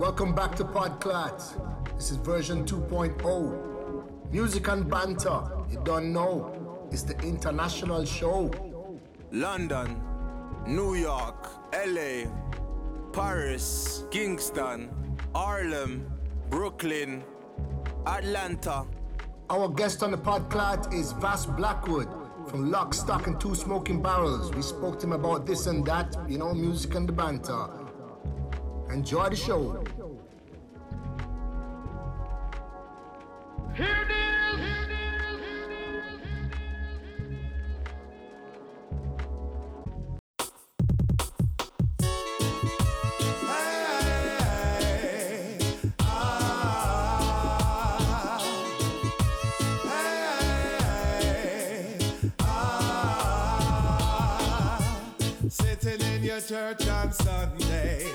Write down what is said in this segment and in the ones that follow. Welcome back to PodClat. This is version 2.0. Music and banter, you don't know. It's the international show. London, New York, LA, Paris, Kingston, Harlem, Brooklyn, Atlanta. Our guest on the PodClat is Vass Blackwood from Lock, Stock and Two Smoking Barrels. We spoke to him about this and that, you know, music and the banter. Enjoy the show. Here it is. Church on Sunday,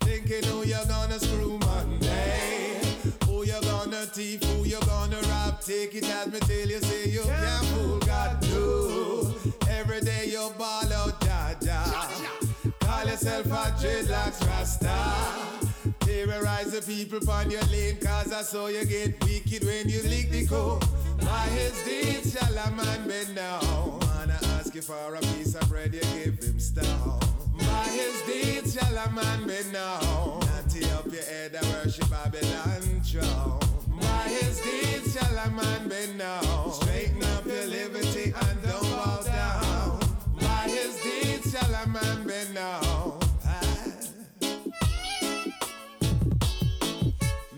thinking who you're gonna screw Monday, who you're gonna thief, who you're gonna rob. Take it at me till you say you can't fool God too. Every day you ball out Jaja, call yourself a dreadlocks Rasta. Terrorize the people upon your lane, cause I saw you get wicked when you lick the code. By his deeds shall a man bend down. Wanna ask you for a piece of bread, you give him stone. By his deeds shall a man be known. Natty up your head and worship Babylon throne. By his deeds shall a man be known. Straighten up your liberty and don't bow down. By his deeds shall a man be known.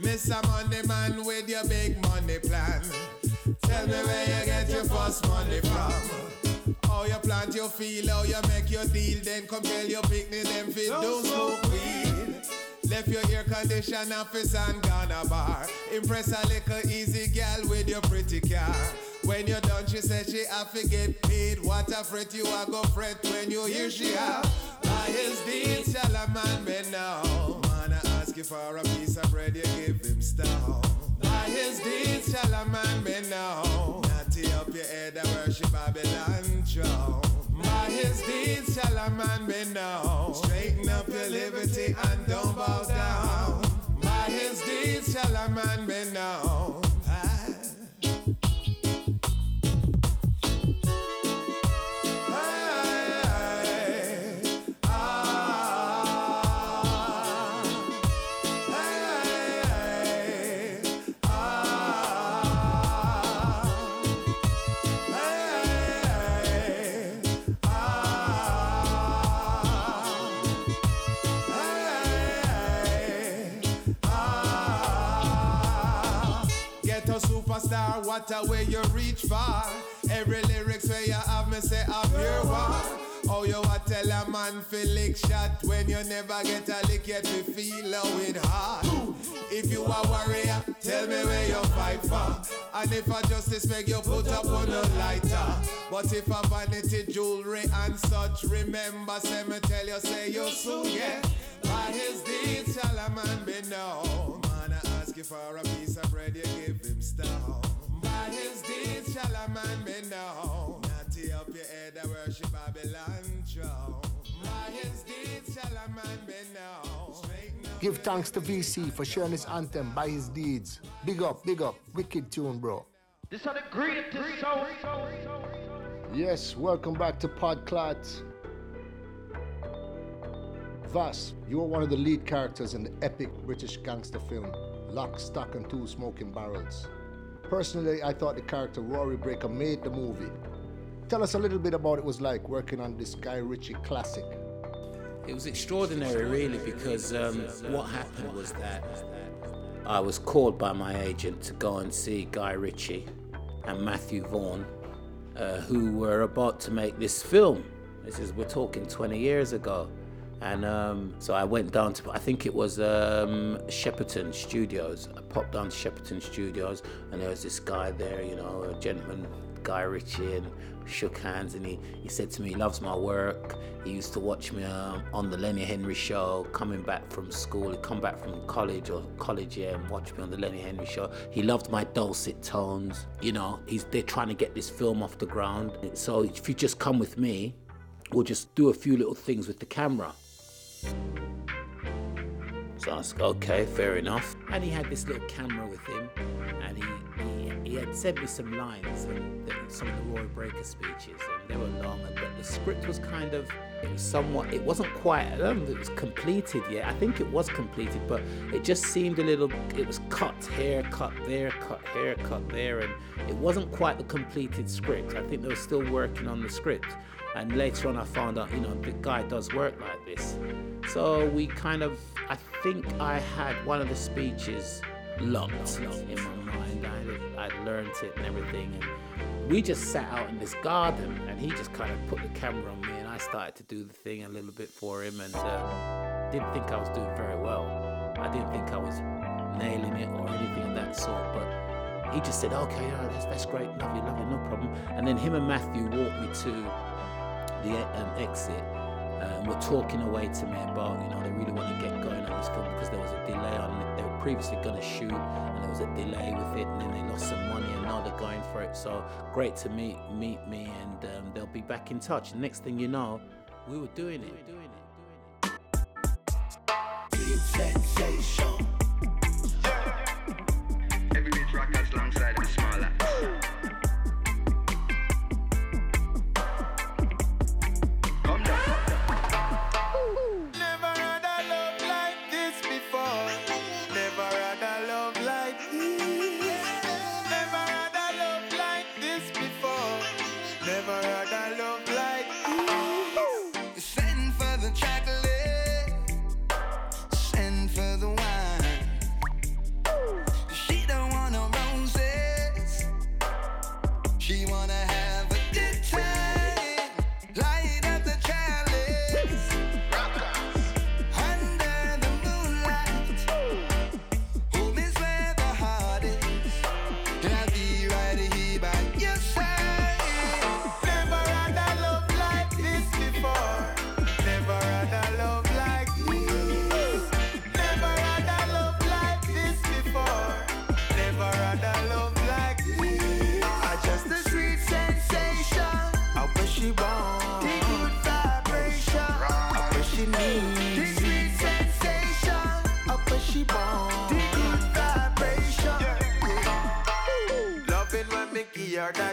Mr. Money Man with your big money plan, tell me where you get your first money from. How you plant your field, how you make your deal, then come tell your picnic, them fit don't smoke weed. Left your air condition office and gone a bar. Impress a little easy girl with your pretty car. When you're done, she said she have to get paid. What a fret you are go fret when you hear she have. By his deeds shall a man be known. Man I ask you for a piece of bread, you give him stone. By his deeds shall a man be known. Natty up your head and worship Babylon throne. By his deeds shall a man be known. Straighten up your liberty and don't bow down. By his deeds shall a man be known. Superstar, what a way you reach far. Every lyrics where you have me say up your war. Oh, you a tell a man feel lick shot when you never get a lick yet to feel it hard. If you a warrior, tell me where you fight for. And if I justice make you put up on a lighter. But if I vanity jewelry and such, remember say me tell you say you soon, yeah. By his deeds shall a man be known. Man I ask you for a piece of bread, you give him stone. By his deeds shall a man be known. Natty up your head and worship Babylon throne. By his deeds shall a man be known. Give thanks to VC for sharing his anthem, By His Deeds. Big up, wicked tune, bro. This are the greatest soul. Yes, welcome back to PodClat. Vass, you were one of the lead characters in the epic British gangster film Lock, Stock and Two Smoking Barrels. Personally, I thought the character Rory Breaker made the movie. Tell us a little bit about it was like working on this Guy Ritchie classic. It was extraordinary really because what happened was that I was called by my agent to go and see Guy Ritchie and Matthew Vaughan who were about to make this film. This is, we're talking 20 years ago. And so I went down to, I think it was Shepperton Studios. I popped down to Shepperton Studios and there was this guy there, you know, a gentleman, Guy Ritchie, and shook hands and he said to me he loves my work. He used to watch me on the Lenny Henry show, coming back from school. He'd come back from college, yeah, and watch me on the Lenny Henry show. He loved my dulcet tones. You know, they're trying to get this film off the ground. So if you just come with me, we'll just do a few little things with the camera. So I was like, okay, fair enough. And he had this little camera with him, and he had sent me some lines and some of the Rory Breaker speeches, and they were long, but the script was kind of, it was somewhat, it wasn't quite, I don't know if it was completed yet. I think it was completed, but it just seemed a little, it was cut here, cut there, cut here, cut there, and it wasn't quite the completed script. I think they were still working on the script. And later on I found out, you know, the guy does work like this. So we kind of, I think I had one of the speeches locked in my mind. I'd learned it and everything. And we just sat out in this garden and he just kind of put the camera on me and I started to do the thing a little bit for him, and didn't think I was doing very well. I didn't think I was nailing it or anything of that sort, but he just said, okay, oh, that's great, lovely, no problem. And then him and Matthew walked me to the exit, were talking away to me about, you know, they really want to get going on this film because there was a delay on it. They were previously going to shoot and there was a delay with it, and then they lost some money and now they're going for it. So great to meet me, and they'll be back in touch. The next thing you know, we were doing it. Deep sensation. Every bitch rock that's alongside the smile axe.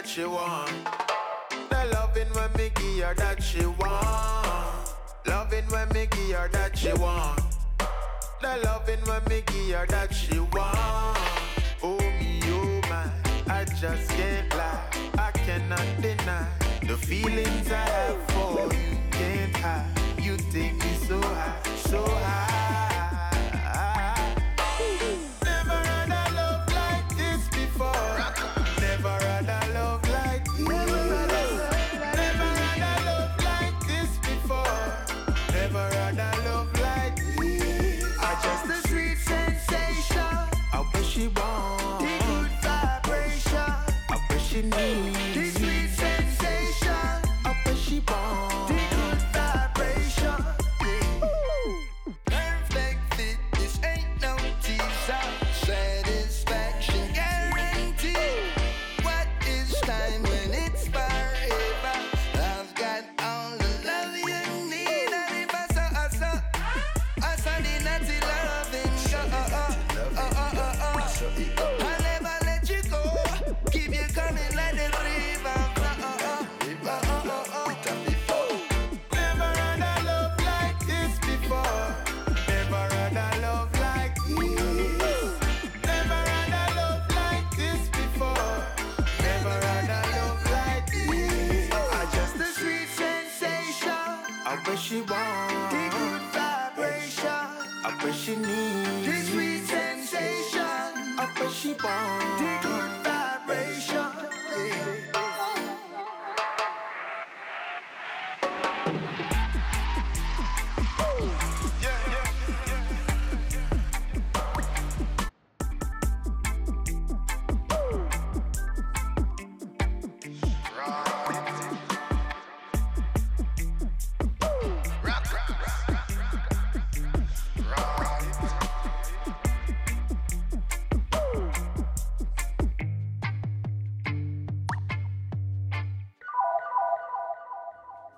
She want the loving when me give her that she want. Loving when me give her that she want. The loving when me give her that she want. Oh me, oh my, I just can't lie, I cannot deny the feelings I have for you. Can't hide, you take me so high, so high.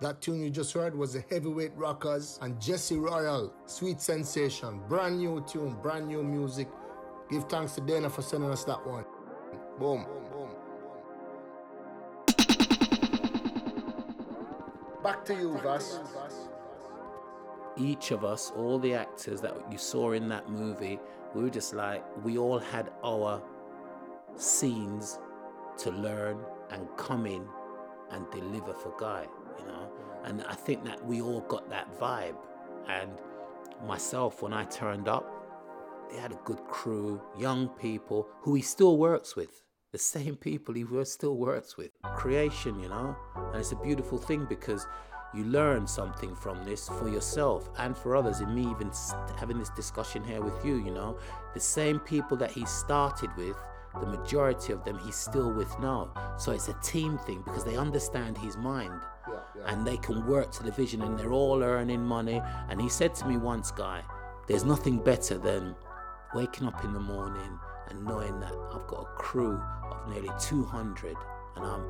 That tune you just heard was the Heavyweight Rockers and Jesse Royal, Sweet Sensation. Brand new tune, brand new music. Give thanks to Dana for sending us that one. Boom. Back to you, Vass. Each of us, all the actors that you saw in that movie, we were just like, we all had our scenes to learn and come in and deliver for Guy, you know. And I think that we all got that vibe. And myself, when I turned up, they had a good crew, young people who he still works with, the same people he still works with. Creation, you know, and it's a beautiful thing because you learn something from this for yourself and for others. And me even having this discussion here with you, you know, the same people that he started with, the majority of them he's still with now. So it's a team thing because they understand his mind and they can work to the vision and they're all earning money. And he said to me once, Guy, there's nothing better than waking up in the morning and knowing that I've got a crew of nearly 200 and I'm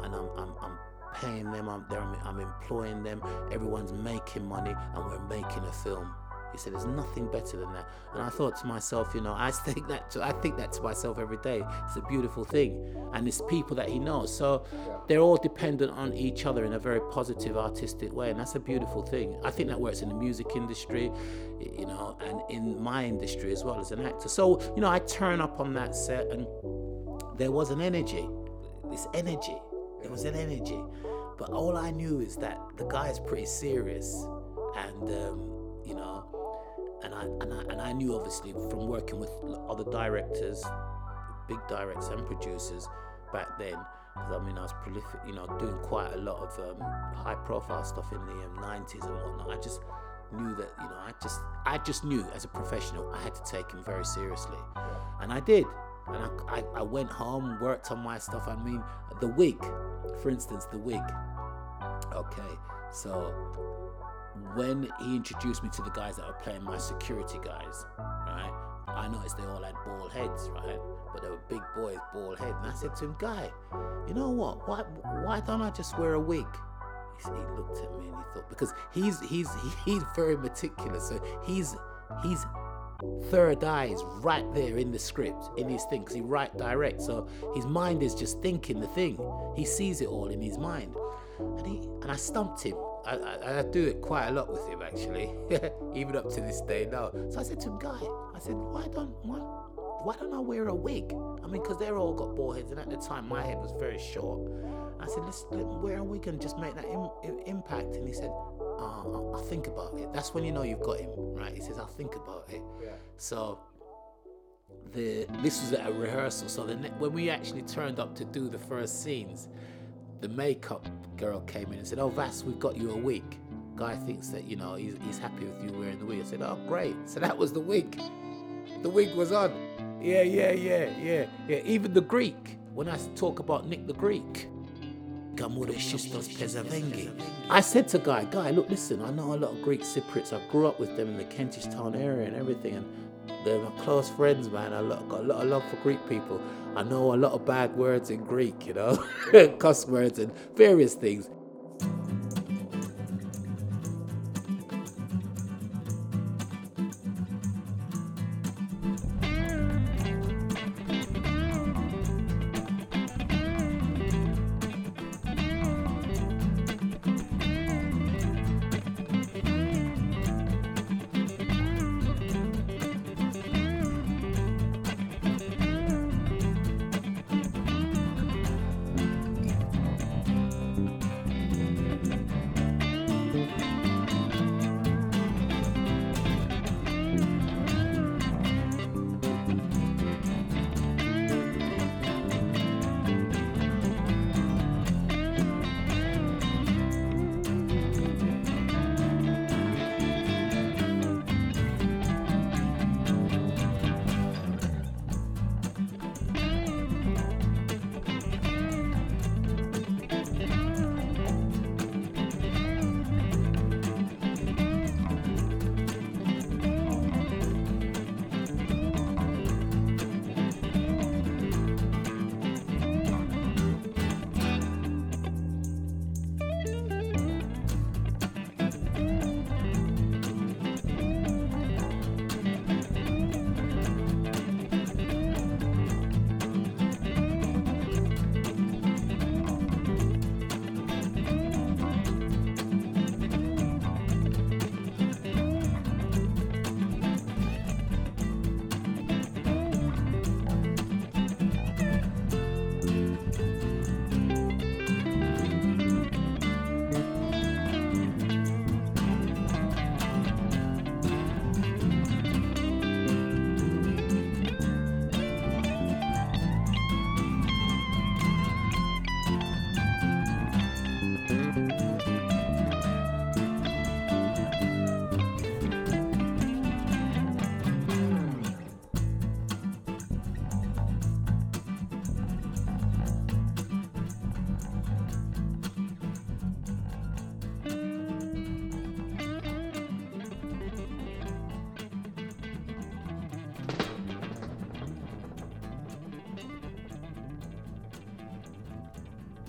paying them, I'm employing them, everyone's making money and we're making a film. He said, there's nothing better than that. And I thought to myself, you know, I think that to myself every day. It's a beautiful thing. And it's people that he knows. So they're all dependent on each other in a very positive, artistic way. And that's a beautiful thing. I think that works in the music industry, you know, and in my industry as well as an actor. So, you know, I turn up on that set and there was an energy. But all I knew is that the guy is pretty serious. And, you know, And I knew, obviously, from working with other directors, big directors and producers back then, because, I mean, I was prolific, you know, doing quite a lot of high-profile stuff in the 90s and whatnot. I just knew that, you know, I just knew as a professional I had to take him very seriously. And I did. And I went home, worked on my stuff. I mean, the wig, for instance, the wig. Okay, so when he introduced me to the guys that were playing my security guys, right, I noticed they all had bald heads, right, but they were big boys, bald head. And I said to him, Guy, you know what, why don't I just wear a wig? He looked at me and he thought, because he's very meticulous, so he's third eye is right there in the script, in his thing, because he write direct, so his mind is just thinking the thing. He sees it all in his mind. And I stumped him. I do it quite a lot with him, actually, even up to this day now. So I said to him, Guy, I said, why don't I wear a wig? I mean, because they're all got bald heads, and at the time my head was very short. I said, let me wear a wig and just make that impact. And he said, I'll think about it. That's when you know you've got him, right? He says, I'll think about it. Yeah. So this was at a rehearsal. So when we actually turned up to do the first scenes, the makeup girl came in and said, oh, Vass, we've got you a wig. Guy thinks that, you know, he's happy with you wearing the wig. I said, oh, great. So that was the wig. The wig was on. Yeah. Even the Greek. When I talk about Nick the Greek, I said to Guy, look, listen, I know a lot of Greek Cypriots. I grew up with them in the Kentish Town area and everything. And they're my close friends, man. I got a lot of love for Greek people. I know a lot of bad words in Greek, you know, cuss words and various things.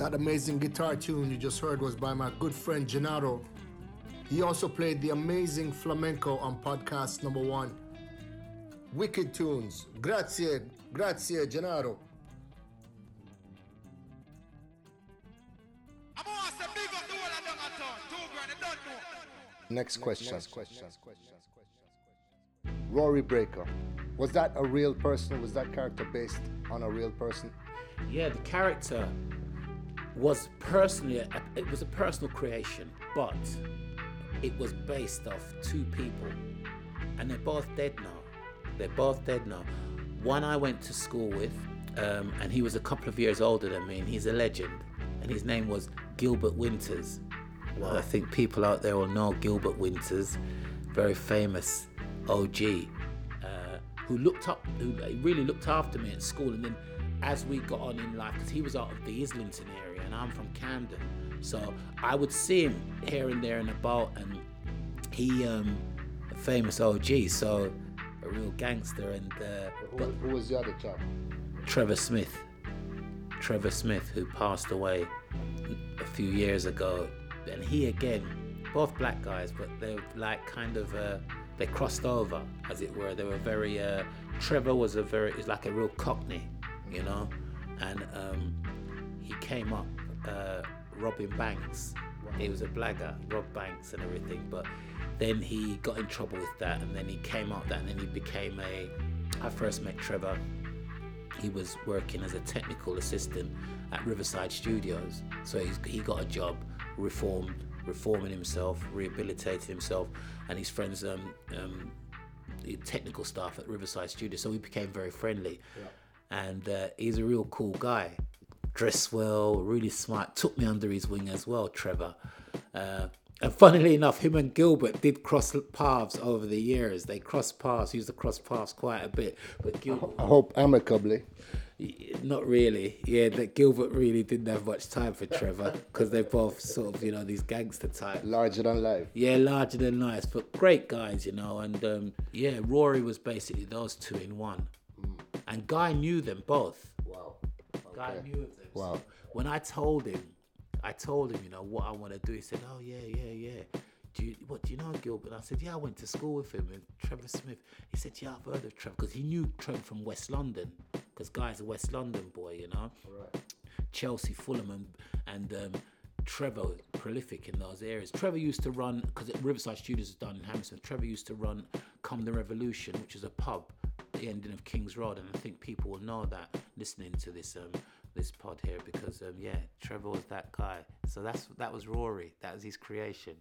That amazing guitar tune you just heard was by my good friend Gennaro. He also played the amazing flamenco on podcast number 1. Wicked tunes. Grazie Gennaro. Next question. Rory Breaker. Was that a real person? Was that character based on a real person? Yeah, the character was personally, it was a personal creation, but it was based off two people, and they're both dead now. One I went to school with, and he was a couple of years older than me, and he's a legend, and his name was Gilbert Winters. Well, I think people out there will know Gilbert Winters, very famous OG, who really looked after me at school. And then as we got on in life, because he was out of the Islington area and I'm from Camden, so I would see him here and there and about, and he, a famous OG, so a real gangster. And who was the other chap? Trevor Smith, who passed away a few years ago. And he, again, both black guys, but they're like kind of they crossed over, as it were. They were very Trevor was like a real Cockney, you know, and he came up robbing banks. He was a blagger, robbed banks and everything, but then he got in trouble with that, and then he came out that, and then he became I first met Trevor. He was working as a technical assistant at Riverside Studios, so he got a job, reforming himself, rehabilitating himself, and his friends, the technical staff at Riverside Studios. So we became very friendly, yeah. And he's a real cool guy. Dressed well, really smart. Took me under his wing as well, Trevor. And funnily enough, him and Gilbert did cross paths over the years. They crossed paths. He used to cross paths quite a bit. But Gilbert, I hope amicably. Not really. Yeah, that Gilbert really didn't have much time for Trevor, because they're both sort of, you know, these gangster types. Larger than life. Yeah, larger than life. But great guys, you know. And yeah, Rory was basically those two in one. Mm. And Guy knew them both. Wow. Okay. Guy knew of them. Wow. So when I told him, you know, what I want to do. He said, "Oh yeah. Do you know Gilbert?" And I said, "Yeah, I went to school with him, and Trevor Smith." He said, "Yeah, I've heard of Trevor," because he knew Trevor from West London, because Guy's a West London boy, you know. Right. Chelsea, Fulham, and Trevor, prolific in those areas. Trevor used to run, because Riverside Studios is done in Hammersmith. Trevor used to run Come the Revolution, which is a pub at the ending of King's Road, and I think people will know that listening to this. This pod here, because yeah, Trevor was that guy. So that was Rory. That was his creation.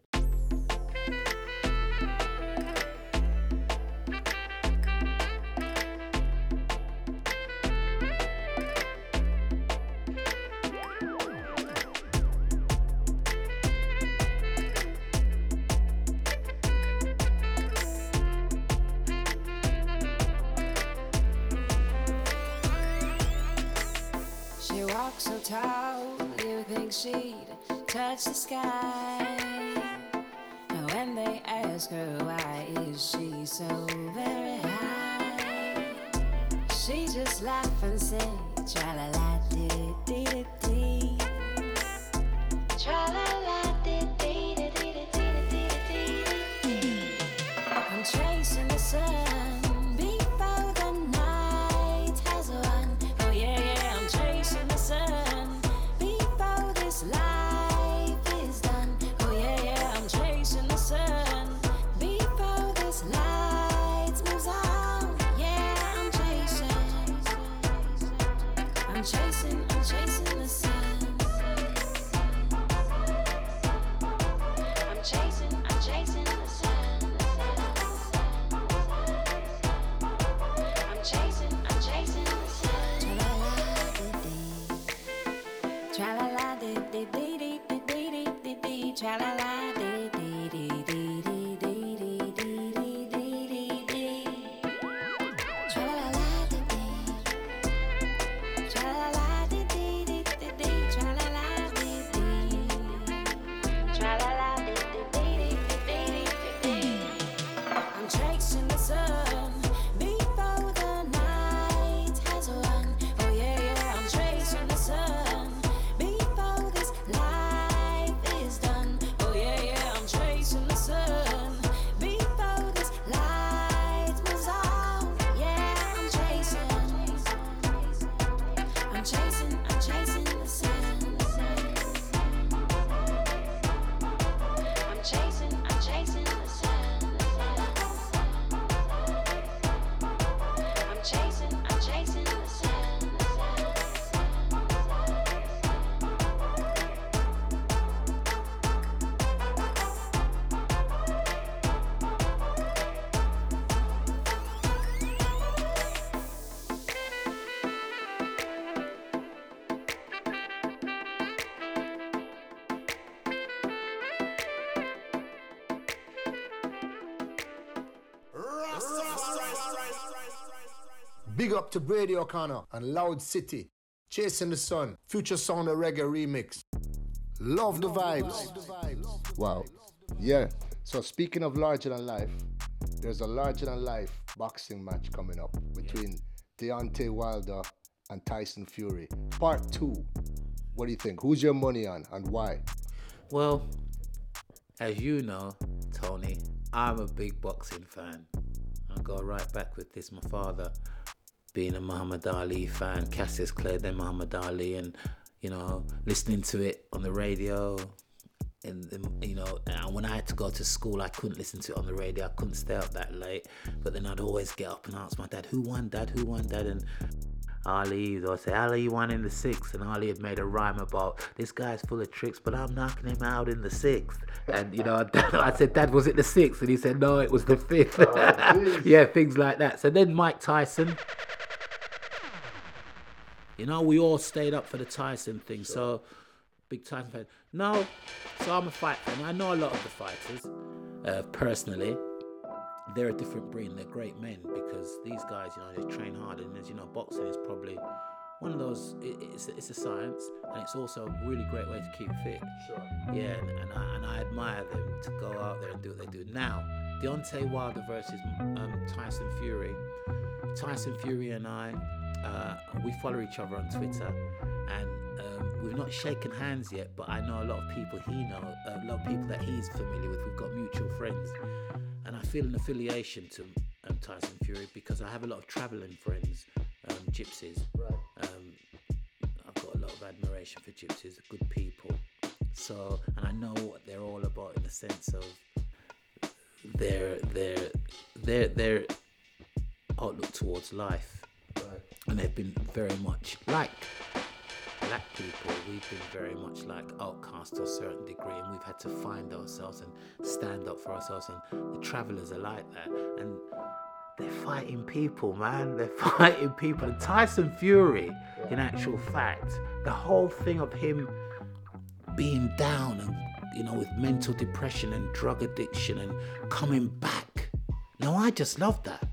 So tall, you think she'd touch the sky. And when they ask her why is she so very high, she just laughs and sings, tra-la-la-dee-dee-dee-dee, tra-la-la-dee-dee-dee-dee-dee-dee-dee-dee. I'm tracing the sun. I'm chasing the sun. Big up to Brady O'Connor and Loud City. Chasing the Sun, Future Sound of Reggae Remix. Love the vibes. Wow. Yeah. So speaking of larger than life, there's a larger than life boxing match coming up between Deontay Wilder and Tyson Fury. Part 2. What do you think? Who's your money on and why? Well, as you know, Tony, I'm a big boxing fan. I go right back with this. My father being a Muhammad Ali fan, Cassius Clay, then Muhammad Ali, and, you know, listening to it on the radio. And you know, and when I had to go to school, I couldn't listen to it on the radio. I couldn't stay up that late. But then I'd always get up and ask my dad, who won, Dad? Who won, Dad? And Ali, I'd say, Ali won in the 6th. And Ali had made a rhyme about, this guy's full of tricks, but I'm knocking him out in the 6th. And, you know, I said, Dad, was it the 6th? And he said, no, it was the 5th. Oh, yeah, things like that. So then Mike Tyson. You know, we all stayed up for the Tyson thing. Sure. So... big Tyson fan. No, so I'm a fight fan. I know a lot of the fighters personally. They're a different breed and they're great men, because these guys, you know, they train hard. And as you know, boxing is probably one of those, it's a science, and it's also a really great way to keep fit. Sure. Yeah, and I admire them to go out there and do what they do. Now, Deontay Wilder versus Tyson Fury. Tyson Fury and I, we follow each other on Twitter, and we've not shaken hands yet, but I know a lot of people a lot of people that he's familiar with. We've got mutual friends, and I feel an affiliation to Tyson Fury because I have a lot of travelling friends, gypsies. Right. I've got a lot of admiration for gypsies, good people. So, and I know what they're all about in the sense of their outlook towards life, right. And they've been very much like. Black people, we've been very much like outcasts to a certain degree, and we've had to find ourselves and stand up for ourselves, and the travellers are like that, and they're fighting people, man, and Tyson Fury, in actual fact, the whole thing of him being down and, you know, with mental depression and drug addiction and coming back, no, I just love that.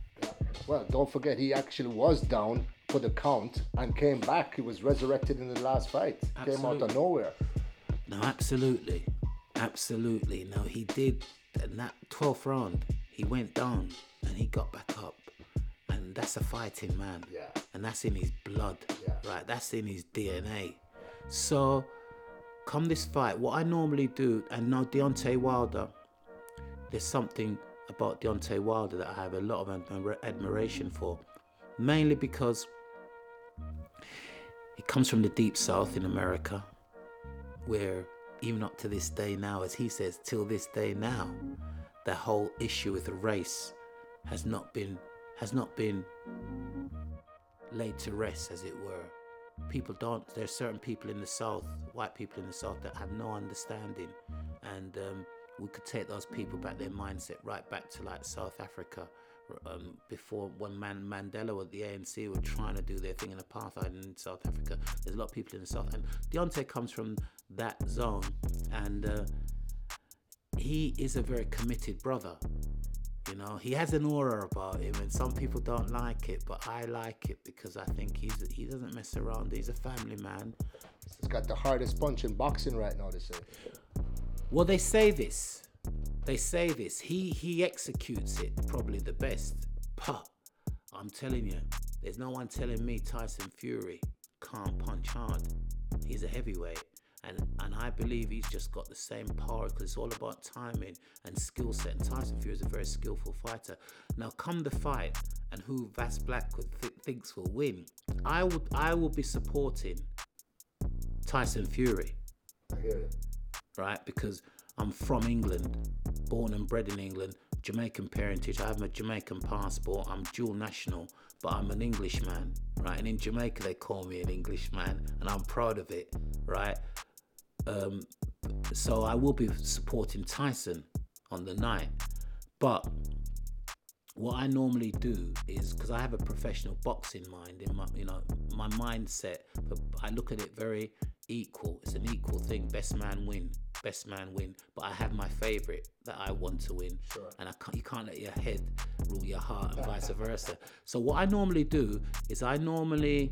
Well, don't forget, he actually was down for the count and came back. He was resurrected in the last fight. Absolutely. Came out of nowhere. No, absolutely. No, he did. And that 12th round, he went down and he got back up. And that's a fighting man. Yeah. And that's in his blood. Yeah. Right, that's in his DNA. So, come this fight, what I normally do, and now Deontay Wilder, there's something about Deontay Wilder that I have a lot of admiration for. Mainly because it comes from the deep south in America, where even up to this day now, as he says, till this day now, the whole issue with race has not been laid to rest, as it were. There are certain people in the south, white people in the south, that have no understanding, and we could take those people back, their mindset right back to like South Africa. Before when Mandela or the ANC were trying to do their thing in apartheid in South Africa, there's a lot of people in the South, and Deontay comes from that zone, and he is a very committed brother. You know, he has an aura about him, and some people don't like it, but I like it because I think he doesn't mess around. He's a family man. He's got the hardest punch in boxing right now, they say. Well, they say this. He executes it probably the best. But I'm telling you, there's no one telling me Tyson Fury can't punch hard. He's a heavyweight. And I believe he's just got the same power, because it's all about timing and skill set. And Tyson Fury is a very skillful fighter. Now, come the fight, and who Vass Blackwood thinks will win, I will be supporting Tyson Fury. I hear it. Right? Because I'm from England, born and bred in England, Jamaican parentage. I have a Jamaican passport. I'm dual national, but I'm an Englishman, right? And in Jamaica, they call me an Englishman, and I'm proud of it, right? So I will be supporting Tyson on the night. But what I normally do is, because I have a professional boxing mind, in my, you know, my mindset, I look at it very equal. It's an equal thing. Best man win, but I have my favorite that I want to win, sure. And you can't let your head rule your heart and vice versa. So what I normally do is I normally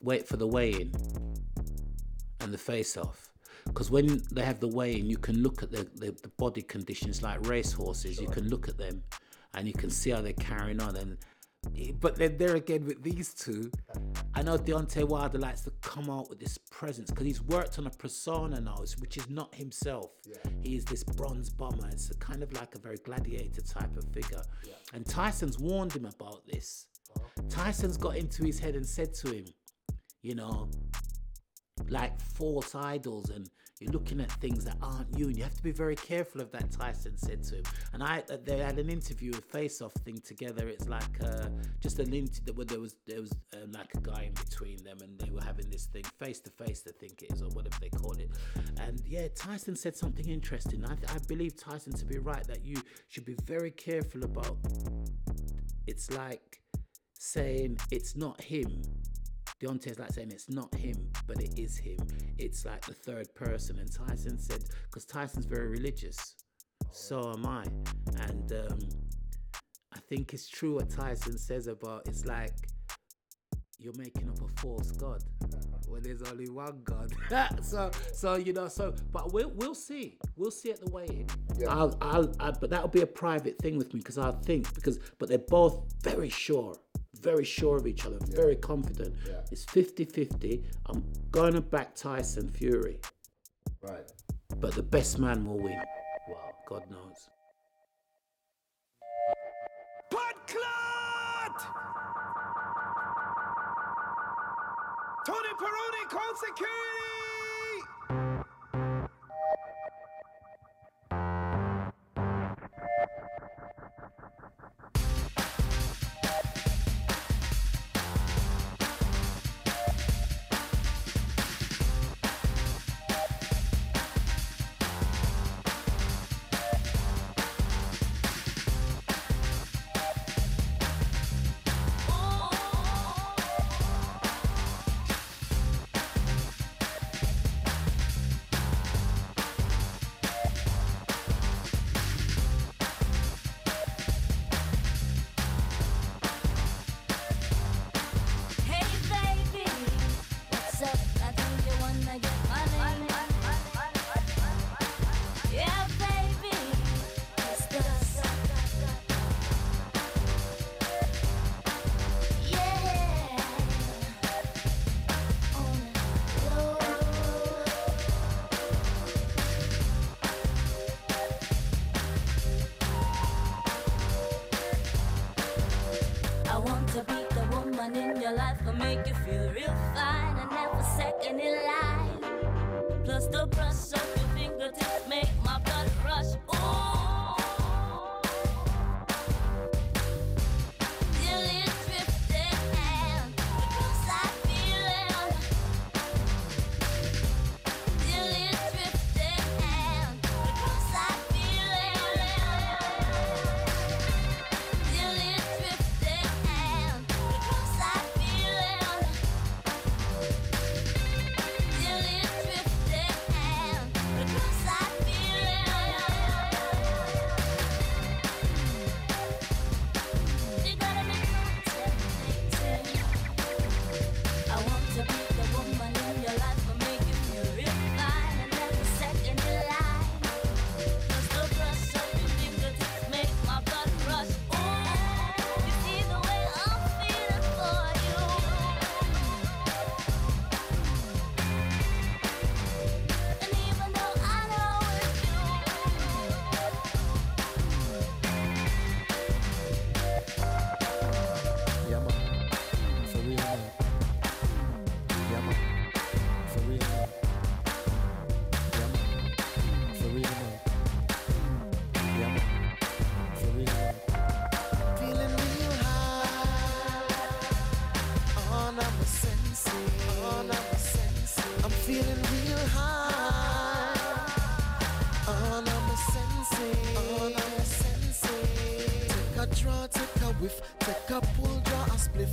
wait for the weigh-in and the face-off. Because when they have the weigh-in, you can look at the body conditions like racehorses. Sure. You can look at them and you can see how they're carrying on. But then there again with these two, I know Deontay Wilder likes to come out with this presence because he's worked on a persona now, which is not himself. Yeah. He is this bronze bomber. It's a kind of like a very gladiator type of figure. Yeah. And Tyson's warned him about this. Tyson's got into his head and said to him, you know, like false idols, and you're looking at things that aren't you, and you have to be very careful of that, Tyson said to him. And they had an interview, a face-off thing together. It's like just an interview where there was like a guy in between them, and they were having this thing face-to-face, I think it is, or whatever they call it. And yeah, Tyson said something interesting. I believe Tyson to be right, that you should be very careful about. It's like saying it's not him. Deontay's like saying it's not him, but it is him. It's like the third person. And Tyson said, because Tyson's very religious, so am I. And I think it's true what Tyson says about, it's like you're making up a false god when there's only one god. But we'll see at the weigh-in. Yeah. But that'll be a private thing with me because I think but they're both very sure of each other, yeah. Very confident. Yeah. It's 50-50. I'm going to back Tyson Fury. Right. But the best man will win. Wow, God knows. PodClat! Tony Peroni calls security! Make you feel real fine and have a second in line. Plus the brush of your fingertips make my blood rush. Ooh, till it drifted down, the close I feel it. Till it drifted down, the close I feel it. Till it drifted down, the close I feel it. Take a pull, draw a spliff.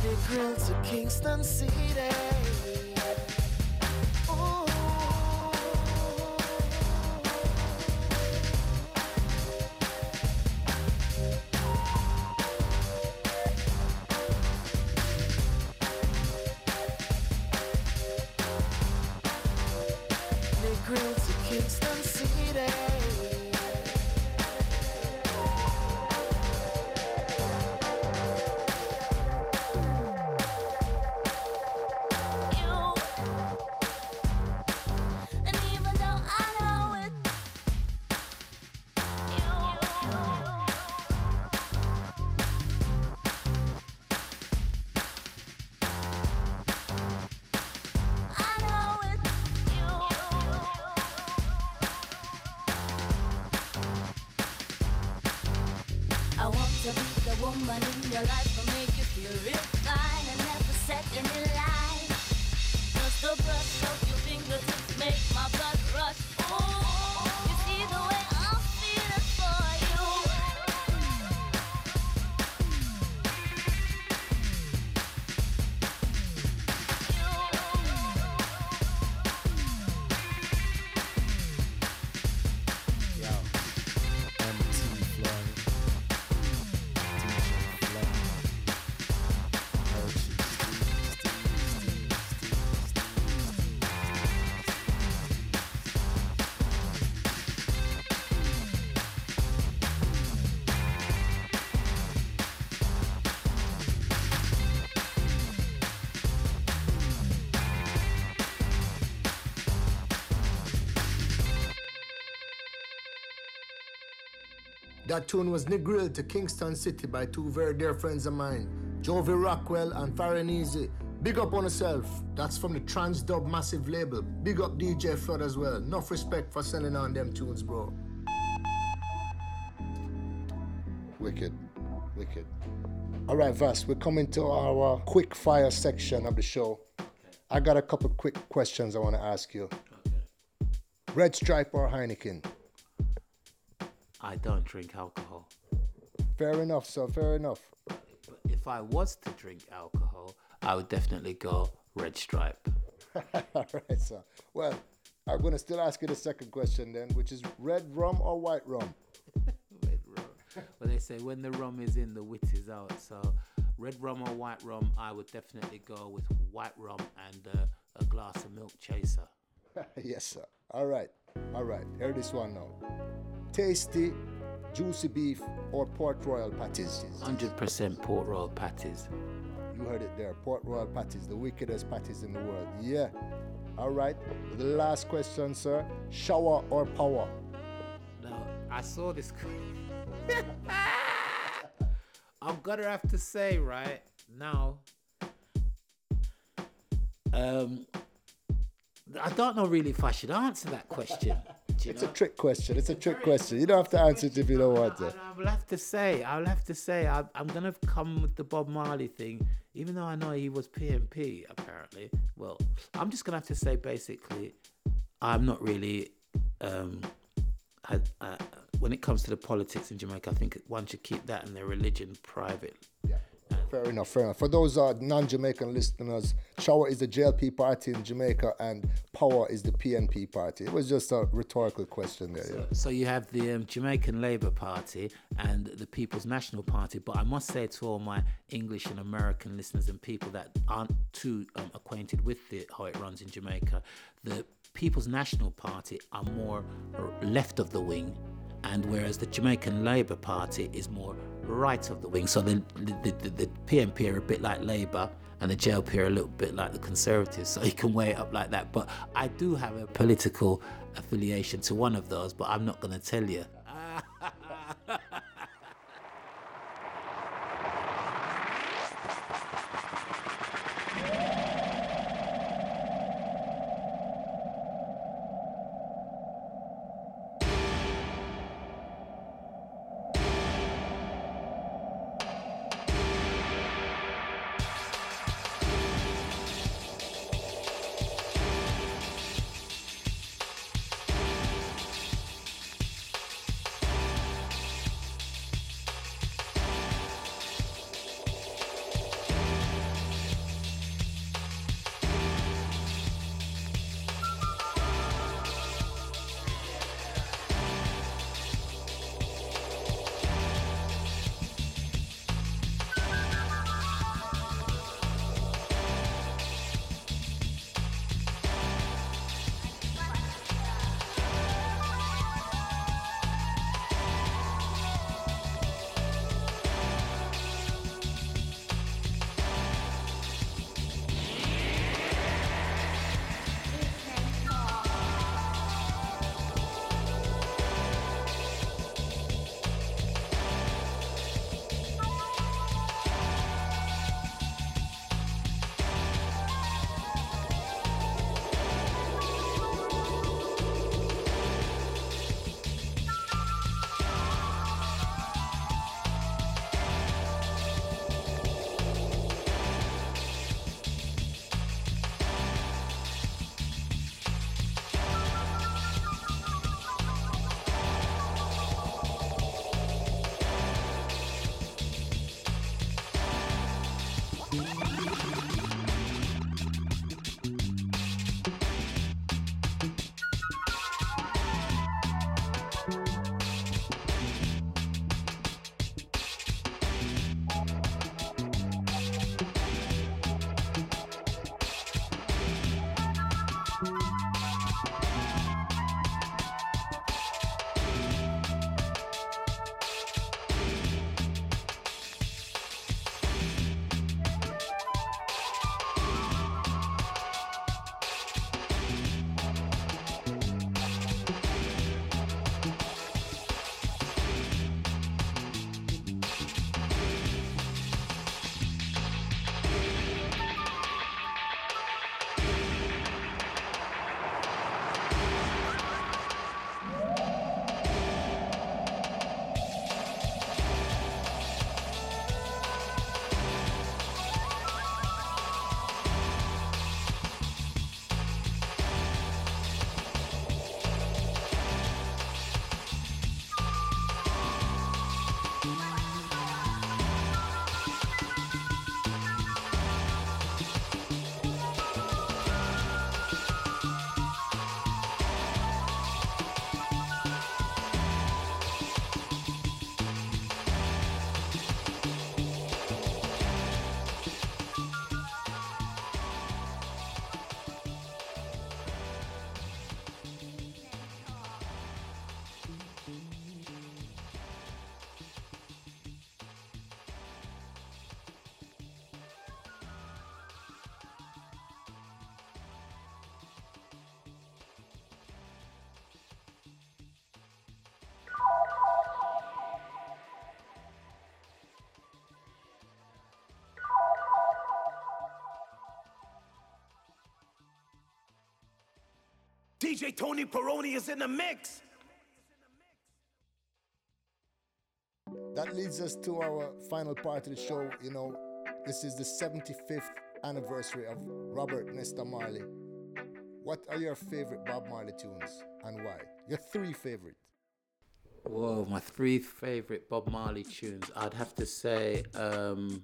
Take girls to Kingston City. The woman in your life will make you feel real fine and never second in line. Just the brush of your fingers make my blood rush. Oh, you see the way I'm feeling for you. That tune was nigrilled to Kingston City by two very dear friends of mine, Jovi Rockwell and Farren Easy. Big up on yourself. That's from the Trans Dub Massive label. Big up DJ Flood as well. Enough respect for sending on them tunes, bro. Wicked. Wicked. All right, Vass, we're coming to our quick fire section of the show. Okay. I got a couple quick questions I want to ask you. Okay. Red Stripe or Heineken? I don't drink alcohol. Fair enough, sir. Fair enough. But if I was to drink alcohol, I would definitely go Red Stripe. All right, sir. Well, I'm going to still ask you the second question then, which is red rum or white rum? Red rum. Well, they say when the rum is in, the wit is out. So red rum or white rum, I would definitely go with white rum and a glass of milk chaser. Yes, sir. All right. All right. Hear this one now. Tasty, juicy beef or Port Royal patties? 100% Port Royal patties. You heard it there, Port Royal patties, the wickedest patties in the world. Yeah. All right. The last question, sir. Shower or power? Now, I saw this. I'm gonna have to say right now. I don't know really if I should answer that question. It's a trick question. It's a trick question. You don't have to answer it if you don't want to. I'll have to say, I'm going to come with the Bob Marley thing, even though I know he was PMP, apparently. Well, I'm just going to have to say, basically, I'm not really, when it comes to the politics in Jamaica, I think one should keep that and their religion private. Yeah. Fair enough. For those non-Jamaican listeners, Shower is the JLP party in Jamaica and Power is the PNP party. It was just a rhetorical question there. So you have the Jamaican Labour Party and the People's National Party, but I must say to all my English and American listeners and people that aren't too acquainted with how it runs in Jamaica, the People's National Party are more left of the wing, and whereas the Jamaican Labour Party is more right of the wing. So the PMP are a bit like Labour and the JLP are a little bit like the Conservatives. So you can weigh it up like that. But I do have a political affiliation to one of those, but I'm not going to tell you. DJ Tony Peroni is in the mix. That leads us to our final part of the show. You know, this is the 75th anniversary of Robert Nesta Marley. What are your favorite Bob Marley tunes and why? Your three favorite. Whoa, my three favorite Bob Marley tunes. I'd have to say, let me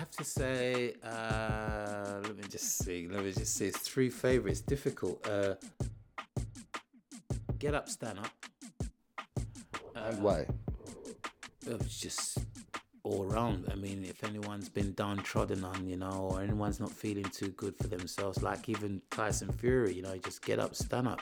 just see. It's three favorites, difficult. Get Up, Stand Up. And why? It was just all round. I mean, if anyone's been downtrodden on, you know, or anyone's not feeling too good for themselves, like even Tyson Fury, you know, just get up, stand up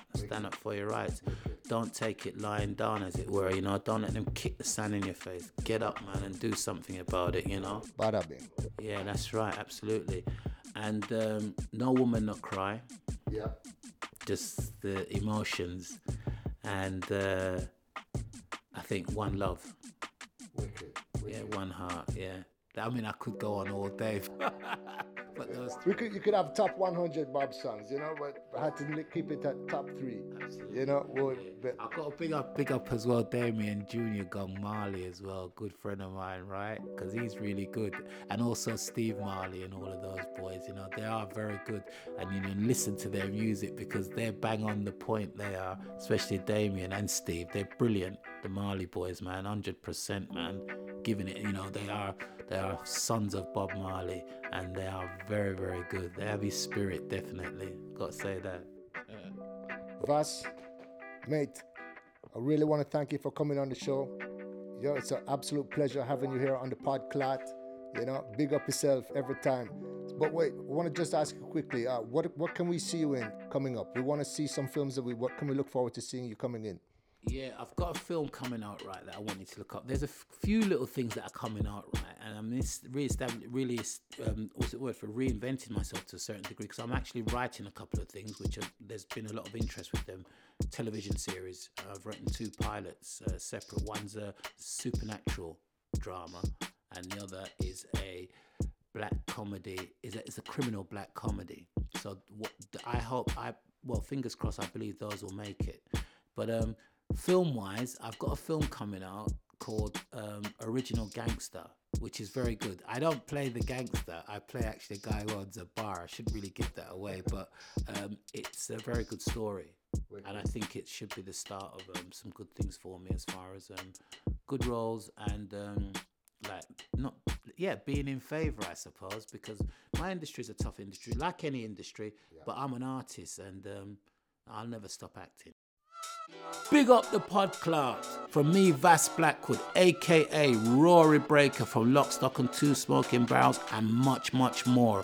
for your rights. Don't take it lying down, as it were, you know. Don't let them kick the sand in your face. Get up, man, and do something about it, you know. Bada bing. Yeah, that's right, absolutely. And No Woman Not Cry. Yeah. Just the emotions. And I think One Love. Wicked. Yeah, One Heart, yeah. I mean, I could go on all day. But those you could have top 100 Bob songs, you know, but I had to keep it at top three. Absolutely. You know, I've got to big up as well, Damien Jr. Gun Marley as well, good friend of mine, right? Because he's really good. And also Steve Marley and all of those boys, you know, they are very good. And you can listen to their music because they're bang on the point, they are, especially Damien and Steve. They're brilliant, the Marley boys, man, 100%, man. Giving it, you know, they are sons of Bob Marley and they are very, very good. They have his spirit, definitely. Gotta say that. Yeah. Vass, mate, I really want to thank you for coming on the show. Yo, it's an absolute pleasure having you here on the PodClat. You know, big up yourself every time. But wait, I want to just ask you quickly, what can we see you in coming up? We want to see some films what can we look forward to seeing you coming in? Yeah, I've got a film coming out, right, that I want you to look up. There's a few little things that are coming out, right, and I'm reinventing myself to a certain degree, because I'm actually writing a couple of things, there's been a lot of interest with them. Television series, I've written two pilots, separate. One's a supernatural drama, and the other is a black comedy, it's a criminal black comedy. So fingers crossed, I believe those will make it. But film-wise, I've got a film coming out called Original Gangster, which is very good. I don't play the gangster. I play actually a guy who owns a bar. I shouldn't really give that away, but it's a very good story. And I think it should be the start of some good things for me as far as good roles and being in favor, I suppose, because my industry is a tough industry, like any industry, but I'm an artist and I'll never stop acting. Big up the PodClat from me, Vass Blackwood, aka Rory Breaker from Lock, Stock and Two Smoking Barrels, and much, much more.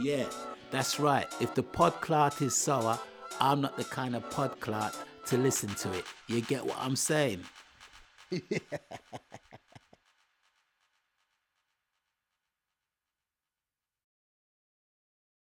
Yeah, that's right. If the PodClat is sour, I'm not the kind of PodClat to listen to it. You get what I'm saying? Yeah.